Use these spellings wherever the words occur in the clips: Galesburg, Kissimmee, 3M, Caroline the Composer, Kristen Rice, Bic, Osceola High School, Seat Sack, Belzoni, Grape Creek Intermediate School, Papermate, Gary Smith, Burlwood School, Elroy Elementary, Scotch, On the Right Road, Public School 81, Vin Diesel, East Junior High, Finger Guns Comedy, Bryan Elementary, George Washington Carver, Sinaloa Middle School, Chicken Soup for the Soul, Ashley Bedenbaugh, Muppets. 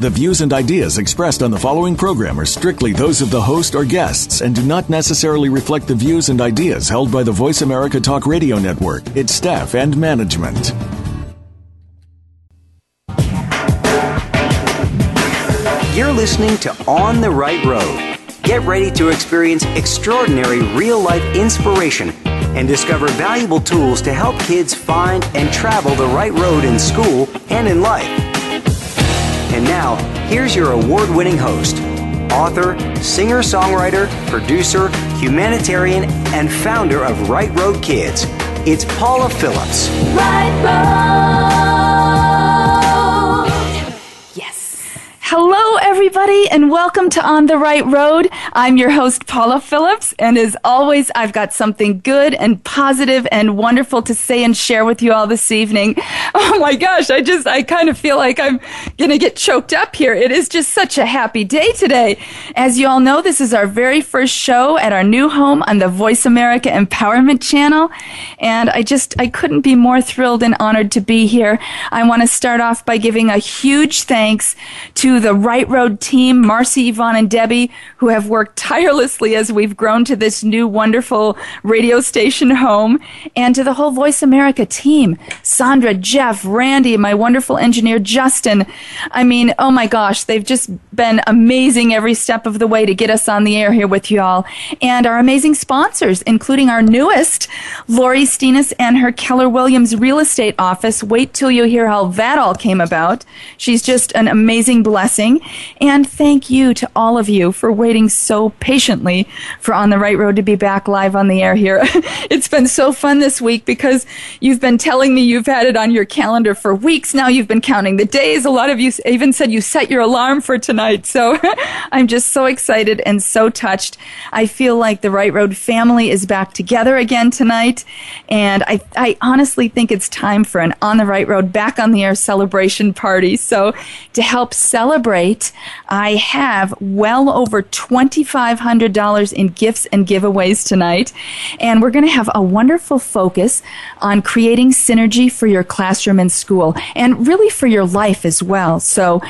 The views and ideas expressed on the following program are strictly those of the host or guests and do not necessarily reflect the views and ideas held by the Voice America Talk Radio Network, its staff, and management. You're listening to On the Right Road. Get ready to experience extraordinary real-life inspiration and discover valuable tools to help kids find and travel the right road in school and in life. And now, here's your award-winning host, author, singer-songwriter, producer, humanitarian, and founder of Right Road Kids. It's Paula Phillips. Right Road! Yes. Hello, everybody, and welcome to On the Right Road. I'm your host, Paula Phillips, and as always, I've got something good and positive and wonderful to say and share with you all this evening. Oh my gosh, I kind of feel like I'm going to get choked up here. It is just such a happy day today. As you all know, this is our very first show at our new home on the Voice America Empowerment Channel, and I couldn't be more thrilled and honored to be here. I want to start off by giving a huge thanks to the Right Road team, Marcy, Yvonne, and Debbie, who have worked tirelessly as we've grown to this new wonderful radio station home, and to the whole Voice America team, Sandra, Jeff, Randy, my wonderful engineer, Justin. I mean, oh my gosh, they've just been amazing every step of the way to get us on the air here with you all. And our amazing sponsors, including our newest, Lori Stinus and her Keller Williams real estate office. Wait till you hear how that all came about. She's just an amazing blessing. And thank you to all of you for waiting so patiently for On the Right Road to be back live on the air here. It's been so fun this week because you've been telling me you've had it on your calendar for weeks now. You've been counting the days. A lot of you even said you set your alarm for tonight. So I'm just so excited and so touched. I feel like the Right Road family is back together again tonight. And I honestly think it's time for an On the Right Road back on the air celebration party. So to help celebrate, I have well over $2,500 in gifts and giveaways tonight. And we're going to have a wonderful focus on creating synergy for your classroom and school, and really for your life as well. So,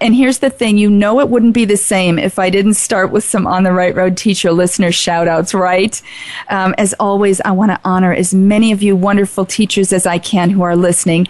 and here's the thing, you know it wouldn't be the same if I didn't start with some On the Right Road teacher listener shout outs, right? As always, I want to honor as many of you wonderful teachers as I can who are listening.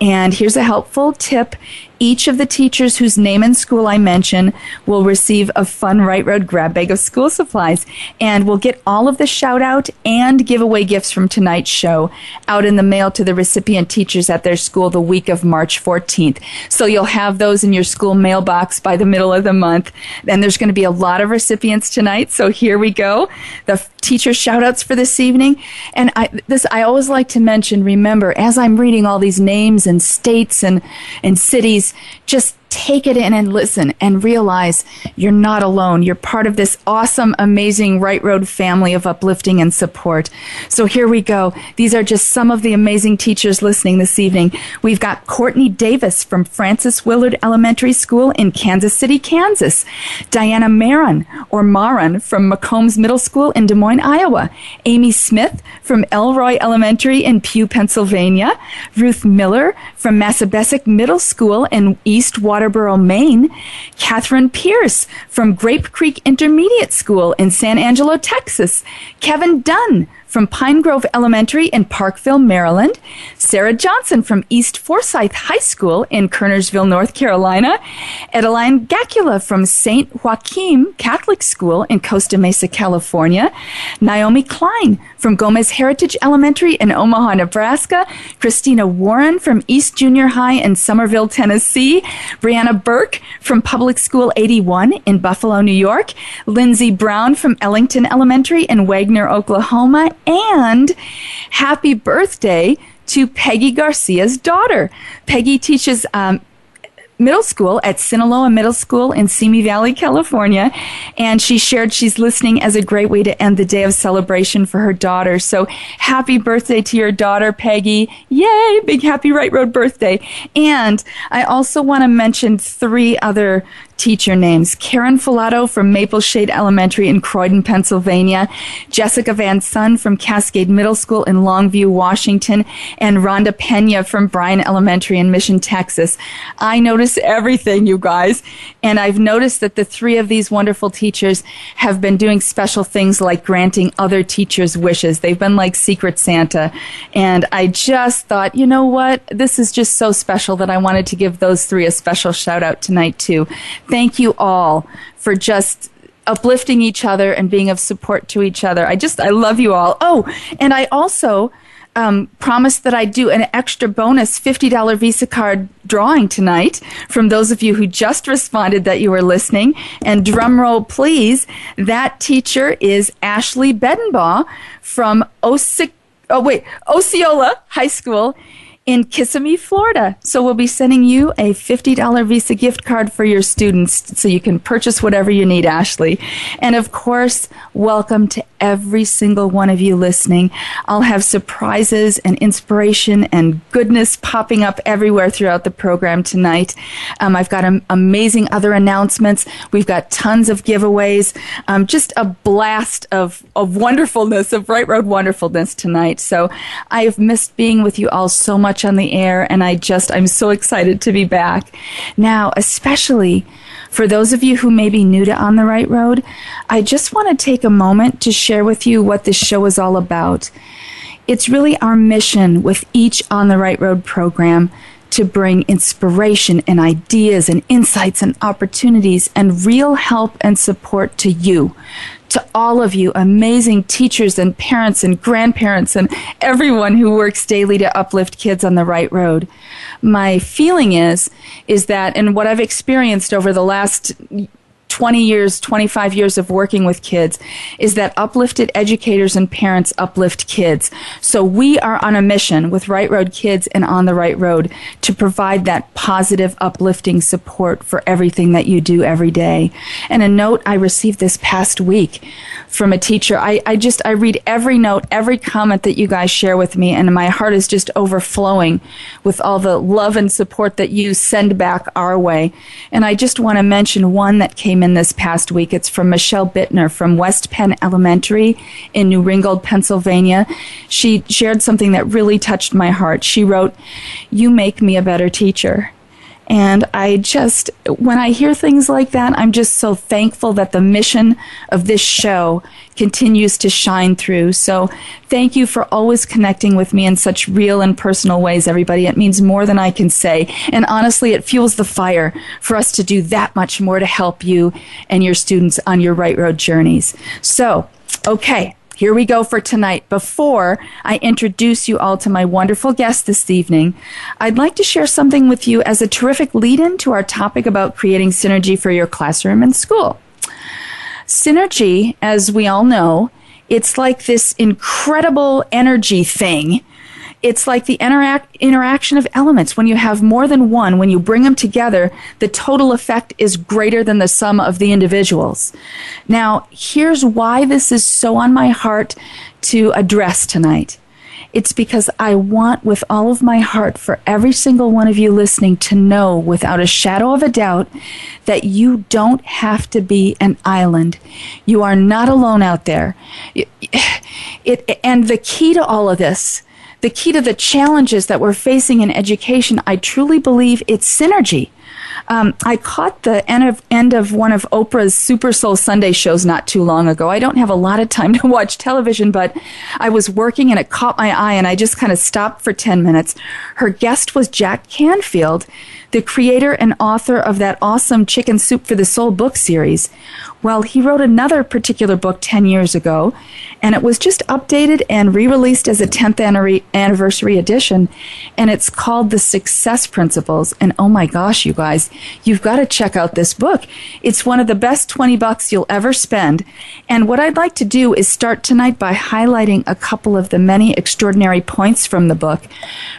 And here's a helpful tip. Each of the teachers whose name and school I mention will receive a fun Right Road grab bag of school supplies, and we'll get all of the shout-out and giveaway gifts from tonight's show out in the mail to the recipient teachers at their school the week of March 14th. So you'll have those in your school mailbox by the middle of the month, and there's going to be a lot of recipients tonight, so here we go. The teacher shout-outs for this evening, and I always like to mention, remember, as I'm reading all these names and states and cities, just take it in and listen and realize you're not alone. You're part of this awesome, amazing Right Road family of uplifting and support. So here we go. These are just some of the amazing teachers listening this evening. We've got Courtney Davis from Francis Willard Elementary School in Kansas City, Kansas. Diana Maron or Maron from McCombs Middle School in Des Moines, Iowa. Amy Smith from Elroy Elementary in Pew, Pennsylvania. Ruth Miller from Massabesic Middle School in East Waterboro, Maine. Catherine Pierce from Grape Creek Intermediate School in San Angelo, Texas. Kevin Dunn from Pine Grove Elementary in Parkville, Maryland. Sarah Johnson from East Forsyth High School in Kernersville, North Carolina. Edeline Gacula from St. Joachim Catholic School in Costa Mesa, California. Naomi Klein from Gomez Heritage Elementary in Omaha, Nebraska. Christina Warren from East Junior High in Somerville, Tennessee. Brianna Burke from Public School 81 in Buffalo, New York. Lindsay Brown from Ellington Elementary in Wagner, Oklahoma. And happy birthday to Peggy Garcia's daughter. Peggy teaches middle school at Sinaloa Middle School in Simi Valley, California. And she shared she's listening as a great way to end the day of celebration for her daughter. So happy birthday to your daughter, Peggy. Yay, big happy Right Road birthday. And I also want to mention three other teacher names. Karen Filato from Maple Shade Elementary in Croydon, Pennsylvania, Jessica Van Sun from Cascade Middle School in Longview, Washington, and Rhonda Pena from Bryan Elementary in Mission, Texas. I notice everything, you guys, and I've noticed that the three of these wonderful teachers have been doing special things like granting other teachers' wishes. They've been like Secret Santa, and I just thought, you know what, this is just so special that I wanted to give those three a special shout out tonight too. Thank you all for just uplifting each other and being of support to each other. I love you all. Oh, and I also promised that I'd do an extra bonus $50 Visa card drawing tonight from those of you who just responded that you were listening. And drum roll, please, that teacher is Ashley Bedenbaugh from Osceola High School in Kissimmee, Florida. So we'll be sending you a $50 Visa gift card for your students so you can purchase whatever you need, Ashley. And of course, welcome to every single one of you listening. I'll have surprises and inspiration and goodness popping up everywhere throughout the program tonight. I've got amazing other announcements. We've got tons of giveaways. Just a blast of wonderfulness, of Right Road wonderfulness tonight. So I've missed being with you all so much on the air, and I'm so excited to be back. Now, especially for those of you who may be new to On the Right Road, I just want to take a moment to share with you what this show is all about. It's really our mission with each On the Right Road program to bring inspiration and ideas and insights and opportunities and real help and support to you, to all of you amazing teachers and parents and grandparents and everyone who works daily to uplift kids on the right road. My feeling is that, and what I've experienced over the last 20 years, 25 years of working with kids, is that uplifted educators and parents uplift kids. So we are on a mission with Right Road Kids and On the Right Road to provide that positive, uplifting support for everything that you do every day. And a note I received this past week from a teacher. I read every note, every comment that you guys share with me, and my heart is just overflowing with all the love and support that you send back our way. And I just want to mention one that came in this past week. It's from Michelle Bittner from West Penn Elementary in New Ringgold, Pennsylvania. She shared something that really touched my heart. She wrote, "You make me a better teacher." And when I hear things like that, I'm just so thankful that the mission of this show continues to shine through. So thank you for always connecting with me in such real and personal ways, everybody. It means more than I can say. And honestly, it fuels the fire for us to do that much more to help you and your students on your right road journeys. So, okay. Here we go for tonight. Before I introduce you all to my wonderful guest this evening, I'd like to share something with you as a terrific lead-in to our topic about creating synergy for your classroom and school. Synergy, as we all know, it's like this incredible energy thing. It's like the interaction of elements. When you have more than one, when you bring them together, the total effect is greater than the sum of the individuals. Now, here's why this is so on my heart to address tonight. It's because I want, with all of my heart, for every single one of you listening to know, without a shadow of a doubt, that you don't have to be an island. You are not alone out there. And the key to all of this, the key to the challenges that we're facing in education, I truly believe it's synergy. I caught the end of one of Oprah's Super Soul Sunday shows not too long ago. I don't have a lot of time to watch television, but I was working and it caught my eye and I just kind of stopped for 10 minutes. Her guest was Jack Canfield, the creator and author of that awesome Chicken Soup for the Soul book series. Well, he wrote another particular book 10 years ago, and it was just updated and re-released as a 10th anniversary edition, and it's called The Success Principles. And oh my gosh, you guys, you've got to check out this book. It's one of the best $20 you'll ever spend. And what I'd like to do is start tonight by highlighting a couple of the many extraordinary points from the book,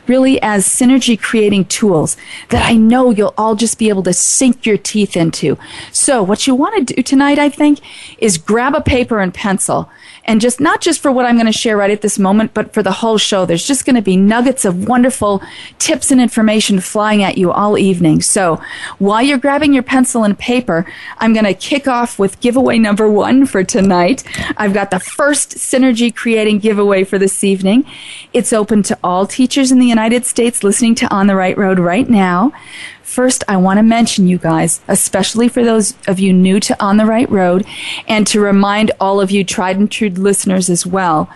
really as synergy-creating tools that I know you'll all just be able to sink your teeth into. So what you want to do tonight, I think, is grab a paper and pencil, and just not just for what I'm going to share right at this moment, but for the whole show. There's just going to be nuggets of wonderful tips and information flying at you all evening. So while you're grabbing your pencil and paper, I'm going to kick off with giveaway number 1 for tonight. I've got the first synergy creating giveaway for this evening. It's open to all teachers in the United States listening to On the Right Road right now. First, I want to mention, you guys, especially for those of you new to On the Right Road, and to remind all of you tried and true listeners as well,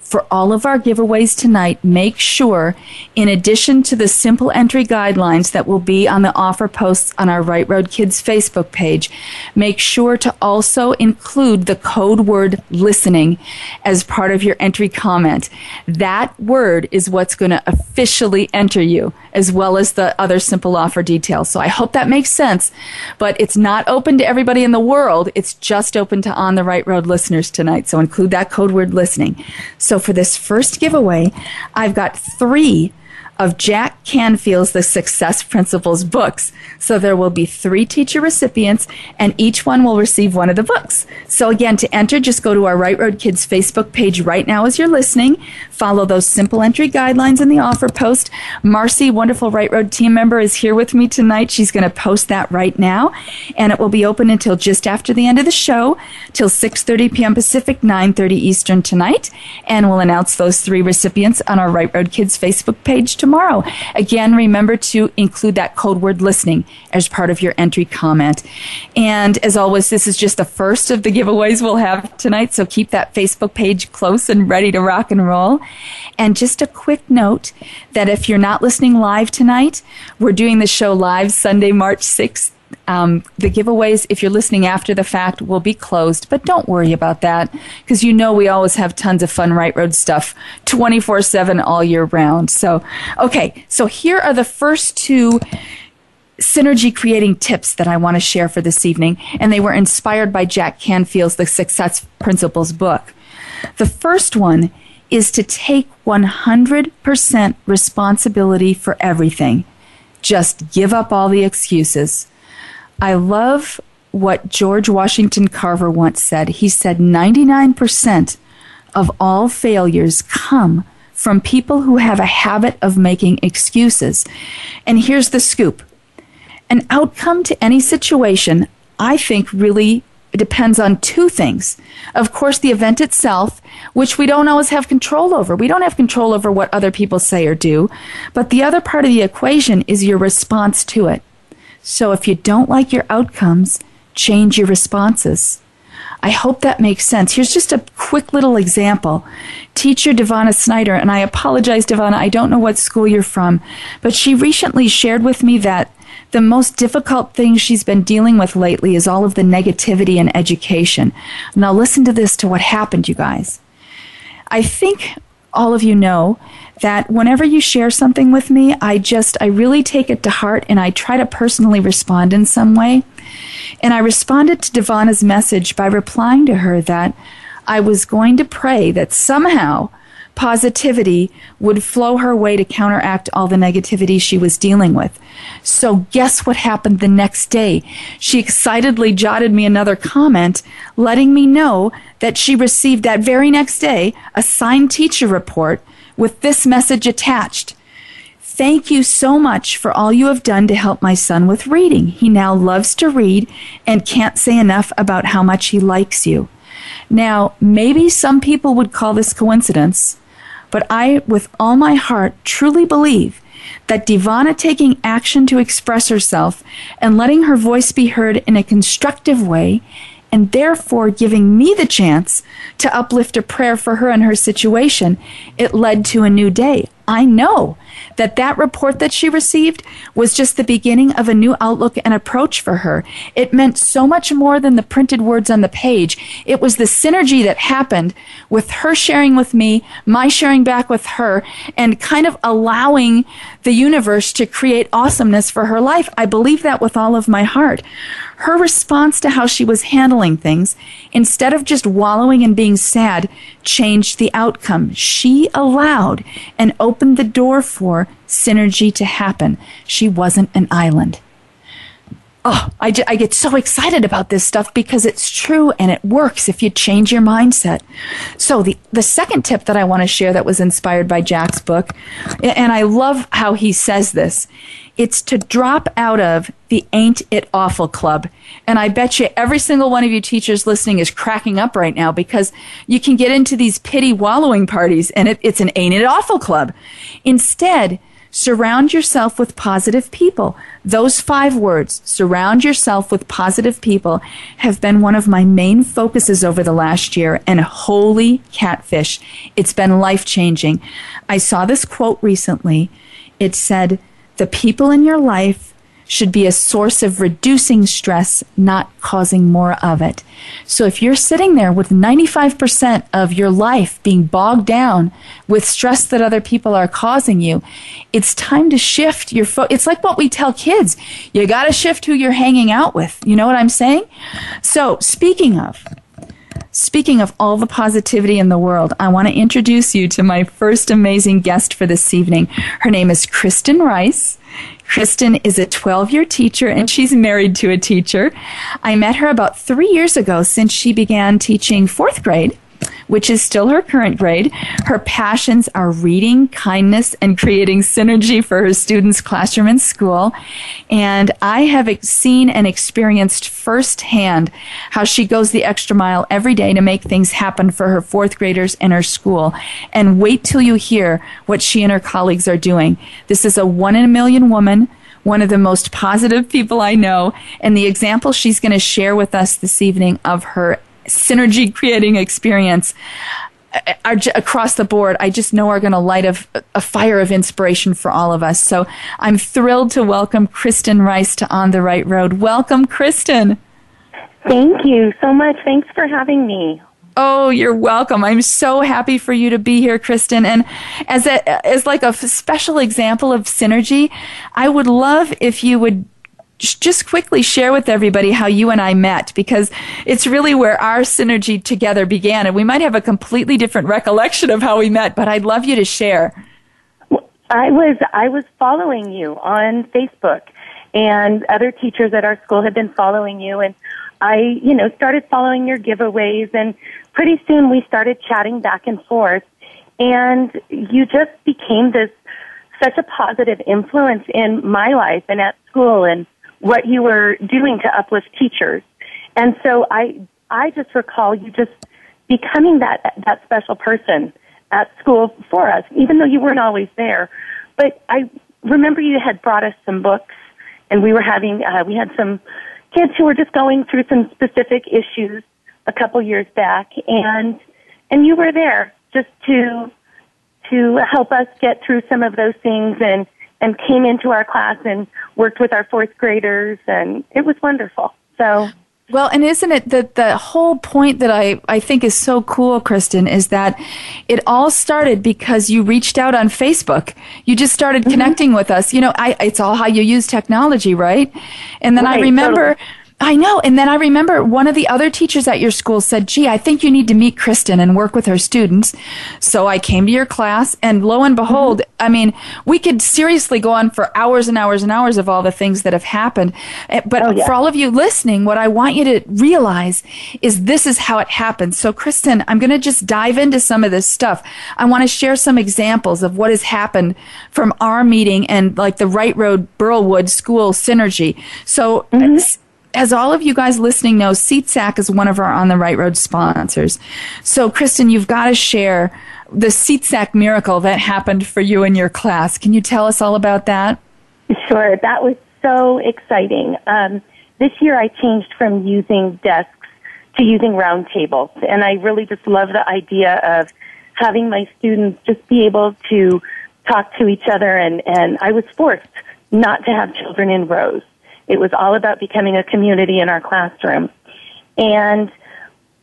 for all of our giveaways tonight, make sure, in addition to the simple entry guidelines that will be on the offer posts on our Right Road Kids Facebook page, make sure to also include the code word listening as part of your entry comment. That word is what's going to officially enter you, as well as the other simple offer details. So I hope that makes sense, but it's not open to everybody in the world. It's just open to On the Right Road listeners tonight. So include that code word listening. So for this first giveaway, I've got 3 of Jack Canfield's The Success Principles books. So there will be 3 teacher recipients, and each one will receive one of the books. So again, to enter, just go to our Right Road Kids Facebook page right now as you're listening. Follow those simple entry guidelines in the offer post. Marcy, wonderful Right Road team member, is here with me tonight. She's going to post that right now, and it will be open until just after the end of the show, till 6:30 p.m. Pacific, 9:30 Eastern tonight, and we'll announce those 3 recipients on our Right Road Kids Facebook page tomorrow. Again, remember to include that code word listening as part of your entry comment. And as always, this is just the first of the giveaways we'll have tonight, so keep that Facebook page close and ready to rock and roll. And just a quick note that if you're not listening live tonight, we're doing the show live Sunday, March 6th. The giveaways, if you're listening after the fact, will be closed, but don't worry about that, because you know we always have tons of fun Right Road stuff 24/7 all year round. So, okay, so here are the first 2 synergy creating tips that I want to share for this evening, and they were inspired by Jack Canfield's The Success Principles book. The first one is to take 100% responsibility for everything. Just give up all the excuses. I love what George Washington Carver once said. He said 99% of all failures come from people who have a habit of making excuses. And here's the scoop. An outcome to any situation, I think, really depends on 2 things. Of course, the event itself, which we don't always have control over. We don't have control over what other people say or do. But the other part of the equation is your response to it. So if you don't like your outcomes, change your responses. I hope that makes sense. Here's just a quick little example. Teacher Devonna Snyder, and I apologize, Devonna, I don't know what school you're from, but she recently shared with me that the most difficult thing she's been dealing with lately is all of the negativity in education. Now listen to this, to what happened, you guys. I think all of you know that whenever you share something with me, I really take it to heart, and I try to personally respond in some way. And I responded to Devonna's message by replying to her that I was going to pray that somehow positivity would flow her way to counteract all the negativity she was dealing with. So guess what happened the next day? She excitedly jotted me another comment, letting me know that she received that very next day a signed teacher report with this message attached. Thank you so much for all you have done to help my son with reading. He now loves to read and can't say enough about how much he likes you. Now, maybe some people would call this coincidence, but I, with all my heart, truly believe that Devonna taking action to express herself and letting her voice be heard in a constructive way, and therefore giving me the chance to uplift a prayer for her and her situation, it led to a new day. I know that that report that she received was just the beginning of a new outlook and approach for her. It meant so much more than the printed words on the page. It was the synergy that happened with her sharing with me, my sharing back with her, and kind of allowing the universe to create awesomeness for her life. I believe that with all of my heart. Her response to how she was handling things, instead of just wallowing and being sad, changed the outcome. She allowed and opened the door for synergy to happen. She wasn't an island. Oh, I get so excited about this stuff because it's true and it works if you change your mindset. So the second tip that I want to share that was inspired by Jack's book, and I love how he says this, it's to drop out of the Ain't It Awful Club. And I bet you every single one of you teachers listening is cracking up right now because you can get into these pity wallowing parties and it's an Ain't It Awful Club. Instead, surround yourself with positive people. Those 5 words, surround yourself with positive people, have been one of my main focuses over the last year, and holy catfish, it's been life-changing. I saw this quote recently. It said, the people in your life should be a source of reducing stress, not causing more of it. So if you're sitting there with 95% of your life being bogged down with stress that other people are causing you, it's time to shift your focus. It's like what we tell kids. You got to shift who you're hanging out with. You know what I'm saying? So speaking of all the positivity in the world, I want to introduce you to my first amazing guest for this evening. Her name is Kristen Rice. Kristen is a 12-year teacher, and she's married to a teacher. I met her about 3 years ago since she began teaching 4th grade, which is still her current grade. Her passions are reading, kindness, and creating synergy for her students' classroom and school. And I have seen and experienced firsthand how she goes the extra mile every day to make things happen for her 4th graders and her school. And wait till you hear what she and her colleagues are doing. This is a 1 in a million woman, one of the most positive people I know, and the example she's going to share with us this evening of her synergy creating experience are across the board, I just know are going to light a fire of inspiration for all of us. So I'm thrilled to welcome Kristen Rice to On the Right Road. Welcome, Kristen. Thank you so much. Thanks for having me. Oh, you're welcome. I'm so happy for you to be here, Kristen. And as like a special example of synergy, I would love if you would just quickly share with everybody how you and I met, because it's really where our synergy together began. And we might have a completely different recollection of how we met, but I'd love you to share. I was following you on Facebook, and other teachers at our school had been following you, and I, started following your giveaways, and pretty soon we started chatting back and forth, and you just became such a positive influence in my life and at school and what you were doing to uplift teachers. And so I just recall you just becoming that special person at school for us, even though you weren't always there. But I remember you had brought us some books, and we were having, we had some kids who were just going through some specific issues a couple years back, and you were there just to help us get through some of those things, and came into our class and worked with our 4th graders, and it was wonderful. So, well, and isn't it that the whole point that I think is so cool, Kristen, is that it all started because you reached out on Facebook. You just started connecting with us. It's all how you use technology, right? And then I remember... Totally. I know. And then I remember one of the other teachers at your school said, gee, I think you need to meet Kristen and work with her students. So I came to your class, and lo and behold, I mean, we could seriously go on for hours and hours and hours of all the things that have happened. But for all of you listening, what I want you to realize is this is how it happens. So Kristen, I'm going to just dive into some of this stuff. I want to share some examples of what has happened from our meeting and like the Right Road Burlwood School synergy. So as all of you guys listening know, Seat Sack is one of our On the Right Road sponsors. So, Kristen, you've got to share the Seat Sack miracle that happened for you in your class. Can you tell us all about that? Sure. That was so exciting. This year I changed from using desks to using round tables, and I really just love the idea of having my students just be able to talk to each other, and I was forced not to have children in rows. It was all about becoming a community in our classroom. And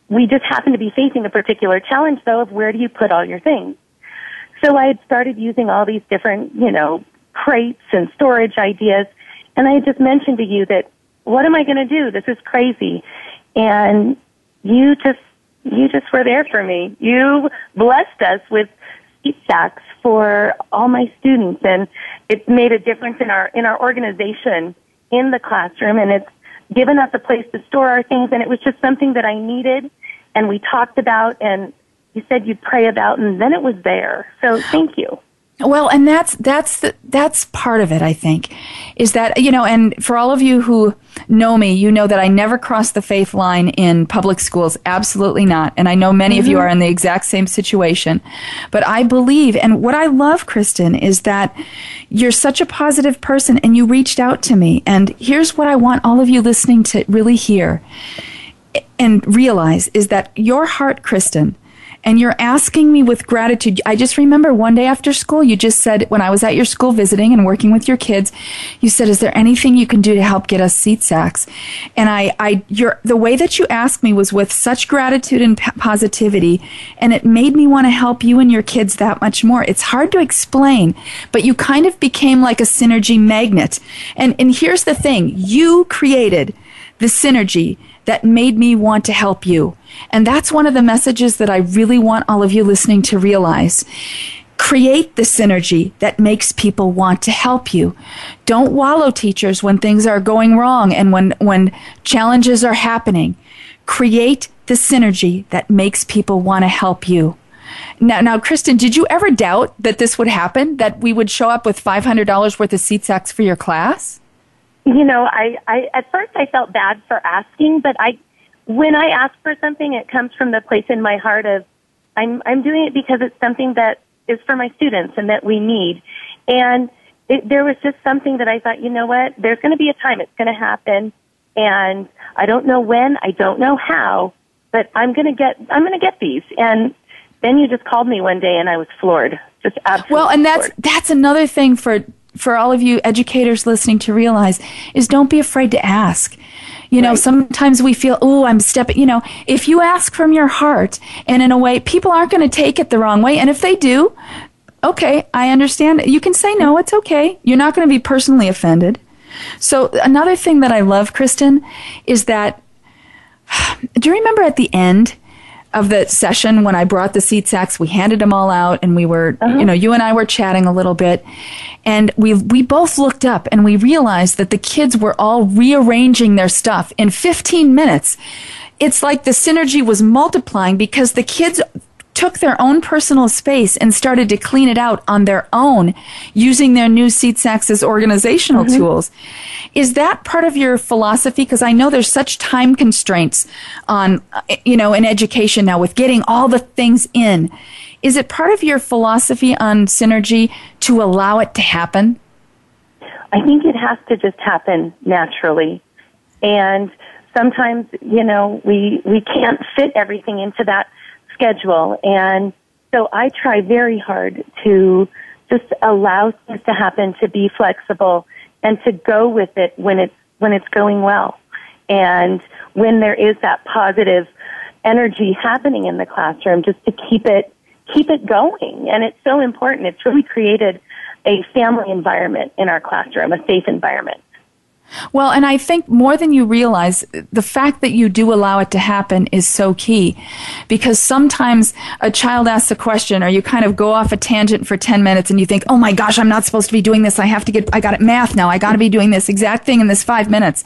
we just happened to be facing a particular challenge, though, of where do you put all your things? So I had started using all these different, crates and storage ideas, and I had just mentioned to you that, what am I going to do? This is crazy. And you just were there for me. You blessed us with seat sacks for all my students, and it made a difference in our organization in the classroom, and it's given us a place to store our things, and it was just something that I needed, and we talked about, and you said you'd pray about, and then it was there. So thank you. Well, and that's part of it, I think, is that, and for all of you who know me, you know that I never crossed the faith line in public schools. Absolutely not. And I know many mm-hmm. of you are in the exact same situation. But I believe, and what I love, Kristen, is that you're such a positive person and you reached out to me. And here's what I want all of you listening to really hear and realize is that your heart, Kristen, and you're asking me with gratitude. I just remember one day after school, you just said, when I was at your school visiting and working with your kids, you said, is there anything you can do to help get us seat sacks? And the way that you asked me was with such gratitude and positivity, and it made me want to help you and your kids that much more. It's hard to explain, but you kind of became like a synergy magnet. And here's the thing, you created the synergy that made me want to help you. And that's one of the messages that I really want all of you listening to realize. Create the synergy that makes people want to help you. Don't wallow, teachers, when things are going wrong and when challenges are happening. Create the synergy that makes people want to help you. Now, Kristen, did you ever doubt that this would happen, that we would show up with $500 worth of seat sacks for your class? I at first I felt bad for asking, but when I ask for something, it comes from the place in my heart of I'm doing it because it's something that is for my students and that we need. And there was just something that I thought, you know what, there's going to be a time it's going to happen, and I don't know when, I don't know how, but I'm going to get these. And then you just called me one day, and I was floored, just absolutely. Well, and that's another thing for all of you educators listening to realize is don't be afraid to ask. Right. Sometimes we feel, I'm stepping, if you ask from your heart and in a way, people aren't going to take it the wrong way. And if they do, okay, I understand. You can say, no, it's okay. You're not going to be personally offended. So another thing that I love, Kristen, is that, do you remember at the end of the session when I brought the seat sacks, we handed them all out and we were, you and I were chatting a little bit, and we both looked up and we realized that the kids were all rearranging their stuff in 15 minutes. It's like the synergy was multiplying because the kids took their own personal space and started to clean it out on their own using their new seat sacks as organizational mm-hmm. tools. Is that part of your philosophy? Because I know there's such time constraints on, in education now with getting all the things in. Is it part of your philosophy on synergy to allow it to happen? I think it has to just happen naturally. And sometimes, we can't fit everything into that schedule, and so I try very hard to just allow things to happen, to be flexible, and to go with it when it's going well, and when there is that positive energy happening in the classroom, just to keep it going. And it's so important. It's really created a family environment in our classroom, a safe environment. Well, and I think more than you realize, the fact that you do allow it to happen is so key, because sometimes a child asks a question or you kind of go off a tangent for 10 minutes and you think, oh my gosh, I'm not supposed to be doing this. I got it math now. I got to be doing this exact thing in this 5 minutes.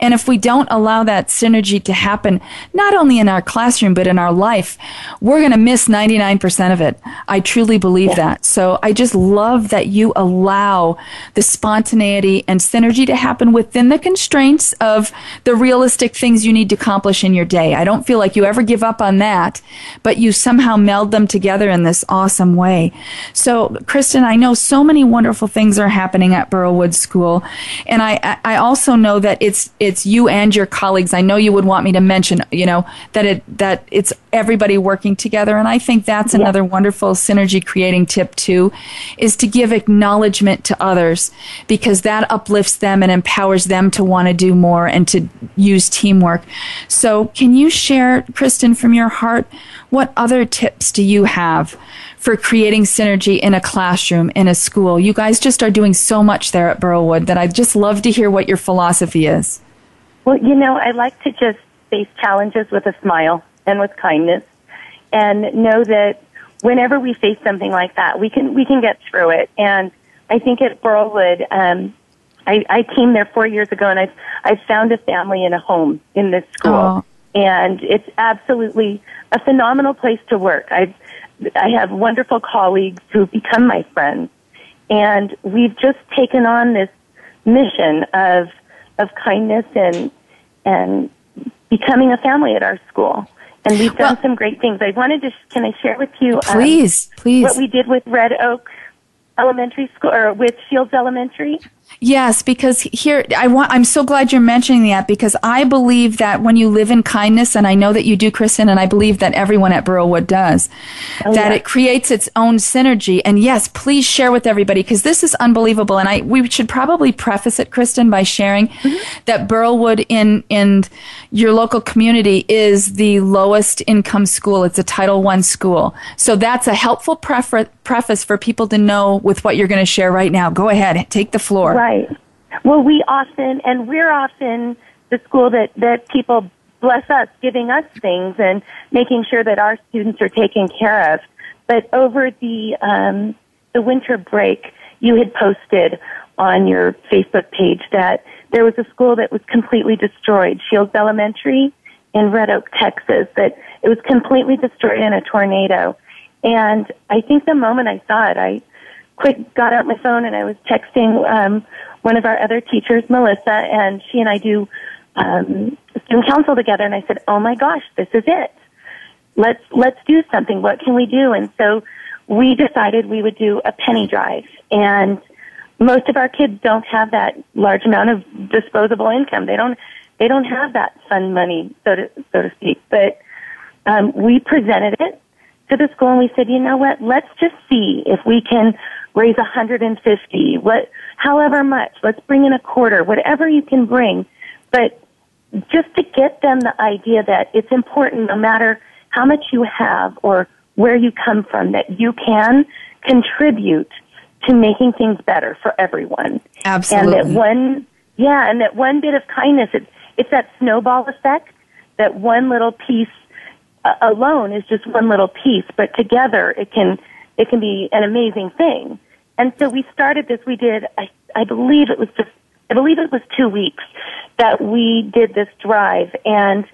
And if we don't allow that synergy to happen, not only in our classroom, but in our life, we're going to miss 99% of it. I truly believe that. So I just love that you allow the spontaneity and synergy to happen within the constraints of the realistic things you need to accomplish in your day. I don't feel like you ever give up on that, but you somehow meld them together in this awesome way. So, Kristen, I know so many wonderful things are happening at Burlwood School, and I also know that it's you and your colleagues. I know you would want me to mention, you know, that it's everybody working together, and I think that's another wonderful synergy creating tip too, is to give acknowledgement to others, because that uplifts them and empowers them to want to do more and to use teamwork. So can you share, Kristen, from your heart, what other tips do you have for creating synergy in a classroom, in a school? You guys just are doing so much there at Burlwood that I'd just love to hear what your philosophy is. Well, you know, I like to just face challenges with a smile and with kindness, and know that whenever we face something like that, we can get through it. And I think at Burlwood, I came there 4 years ago, and I've found a family and a home in this school. Aww. And it's absolutely a phenomenal place to work. I have wonderful colleagues who've become my friends, and we've just taken on this mission of kindness and becoming a family at our school. And we've done some great things. I wanted to, can I share with you? Please. What we did with Red Oak Elementary School, or with Shields Elementary? Yes, because here, I'm so glad you're mentioning that, because I believe that when you live in kindness, and I know that you do, Kristen, and I believe that everyone at Burlwood does, it creates its own synergy. And yes, please share with everybody, because this is unbelievable. And we should probably preface it, Kristen, by sharing that Burlwood in your local community is the lowest income school. It's a Title I school. So that's a helpful preface for people to know with what you're going to share right now. Go ahead, take the floor. Right. Well, we're often the school that people bless us, giving us things and making sure that our students are taken care of. But over the winter break, you had posted on your Facebook page that there was a school that was completely destroyed, Shields Elementary in Red Oak, Texas, that it was completely destroyed in a tornado. And I think the moment I saw it, I got out my phone, and I was texting one of our other teachers, Melissa, and she and I do student council together. And I said, "Oh my gosh, this is it! Let's do something. What can we do?" And so we decided we would do a penny drive. And most of our kids don't have that large amount of disposable income. They don't have that fun money, so to speak. But we presented it to the school, and we said, you know what, let's just see if we can raise 150, however much, let's bring in a quarter, whatever you can bring, but just to get them the idea that it's important, no matter how much you have or where you come from, that you can contribute to making things better for everyone. Absolutely. And that one bit of kindness, it's that snowball effect, that one little piece alone is just one little piece, but together it can be an amazing thing. And so we started this. We did, I believe it was 2 weeks that we did this drive, and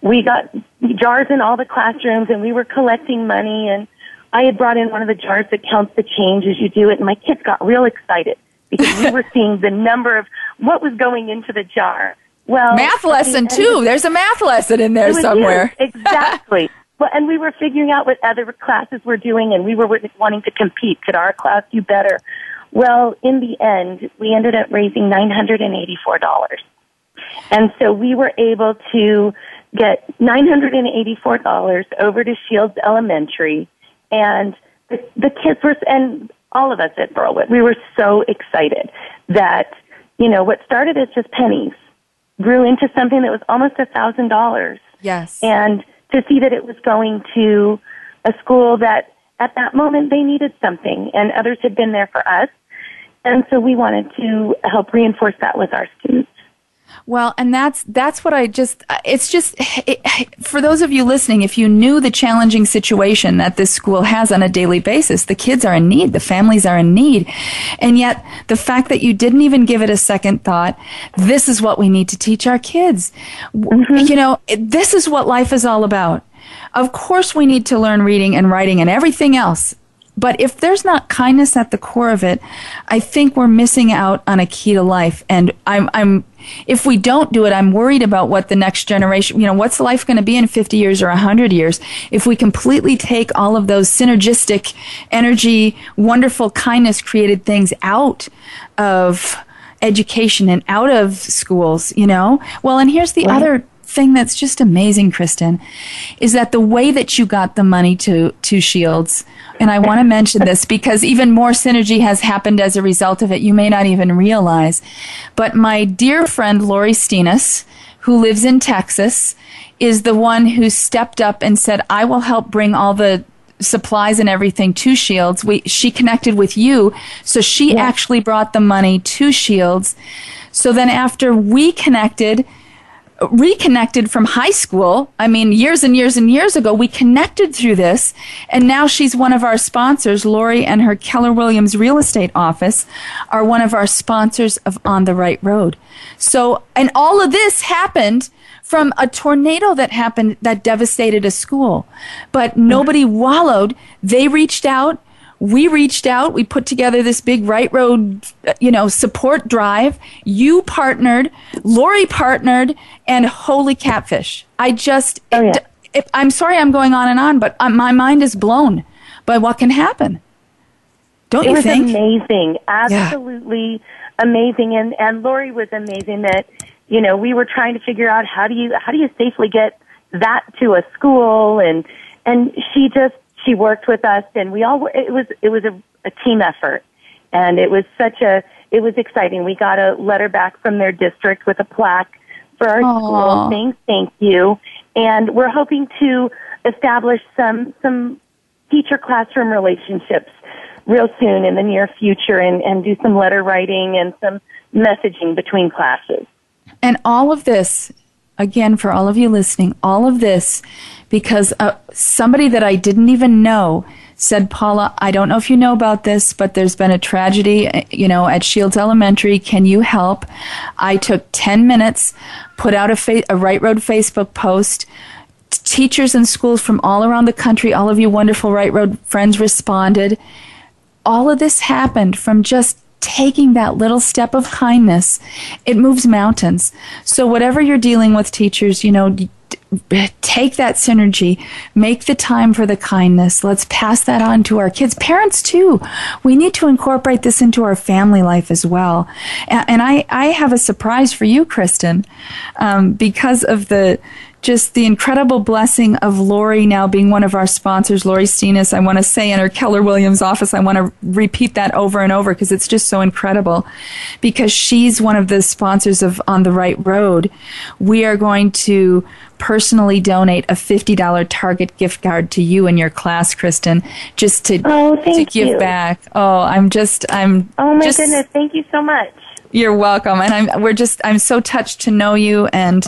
we got jars in all the classrooms, and we were collecting money. And I had brought in one of the jars that counts the change as you do it, and my kids got real excited because we were seeing the number of what was going into the jar. Well, math lesson too. There's a math lesson in there somewhere. Exactly. Well, and we were figuring out what other classes were doing, and we were wanting to compete. Could our class do better? Well, in the end, we ended up raising $984. And so we were able to get $984 over to Shields Elementary, and the kids were, and all of us at Burlwood, we were so excited that, you know, what started as just pennies grew into something that was almost $1,000. Yes. And to see that it was going to a school that at that moment they needed something, and others had been there for us. And so we wanted to help reinforce that with our students. Well, and that's what I just, for those of you listening, if you knew the challenging situation that this school has on a daily basis, the kids are in need, the families are in need, and yet the fact that you didn't even give it a second thought, this is what we need to teach our kids. Mm-hmm. You know, this is what life is all about. Of course we need to learn reading and writing and everything else. But if there's not kindness at the core of it, I think we're missing out on a key to life. And if we don't do it, I'm worried about what the next generation, what's life going to be in 50 years or 100 years if we completely take all of those synergistic energy, wonderful kindness created things out of education and out of schools, Well, and here's the other thing that's just amazing, Kristen, is that the way that you got the money to Shields, and I want to mention this because even more synergy has happened as a result of it, you may not even realize, but my dear friend Lori Stinus, who lives in Texas, is the one who stepped up and said, I will help bring all the supplies and everything to Shields. She connected with you, so she actually brought the money to Shields. So then after we reconnected from high school, years and years and years ago, we connected through this, and now she's one of our sponsors. Lori and her Keller Williams real estate office are one of our sponsors of On the Right Road. So, and all of this happened from a tornado that happened that devastated a school. But nobody wallowed. They reached out. We reached out. We put together this big Right Road, support drive. You partnered. Lori partnered. And holy catfish. I'm sorry I'm going on and on, but my mind is blown by what can happen. Don't you think? It was amazing. Absolutely amazing. And Lori was amazing that... we were trying to figure out how do you safely get that to a school, and she worked with us, and we all it was a team effort, and it was exciting. We got a letter back from their district with a plaque for our school saying thank you, and we're hoping to establish some teacher classroom relationships real soon in the near future, and do some letter writing and some messaging between classes. And all of this, again, for all of you listening, all of this because somebody that I didn't even know said, Paula, I don't know if you know about this, but there's been a tragedy, at Shields Elementary. Can you help? I took 10 minutes, put out a Right Road Facebook post. Teachers and schools from all around the country, all of you wonderful Right Road friends responded. All of this happened from just taking that little step of kindness. It moves mountains. So whatever you're dealing with, teachers, take that synergy, make the time for the kindness. Let's pass that on to our kids. Parents, too. We need to incorporate this into our family life as well. And I have a surprise for you, Kristen, because of the incredible blessing of Lori now being one of our sponsors, Lori Stinus, I want to say, in her Keller Williams office. I want to repeat that over and over because it's just so incredible, because she's one of the sponsors of On the Right Road. We are going to personally donate a $50 Target gift card to you and your class, Kristen, just to give you back. Oh, goodness. Thank you so much. You're welcome. And I'm so touched to know you, and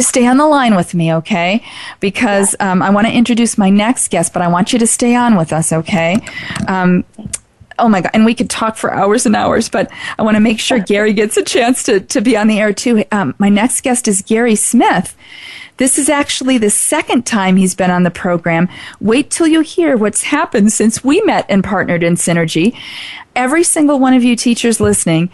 stay on the line with me, okay? Because I want to introduce my next guest, but I want you to stay on with us, okay? Oh, my God. And we could talk for hours and hours, but I want to make sure Gary gets a chance to be on the air, too. My next guest is Gary Smith. This is actually the second time he's been on the program. Wait till you hear what's happened since we met and partnered in Synergy. Every single one of you teachers listening,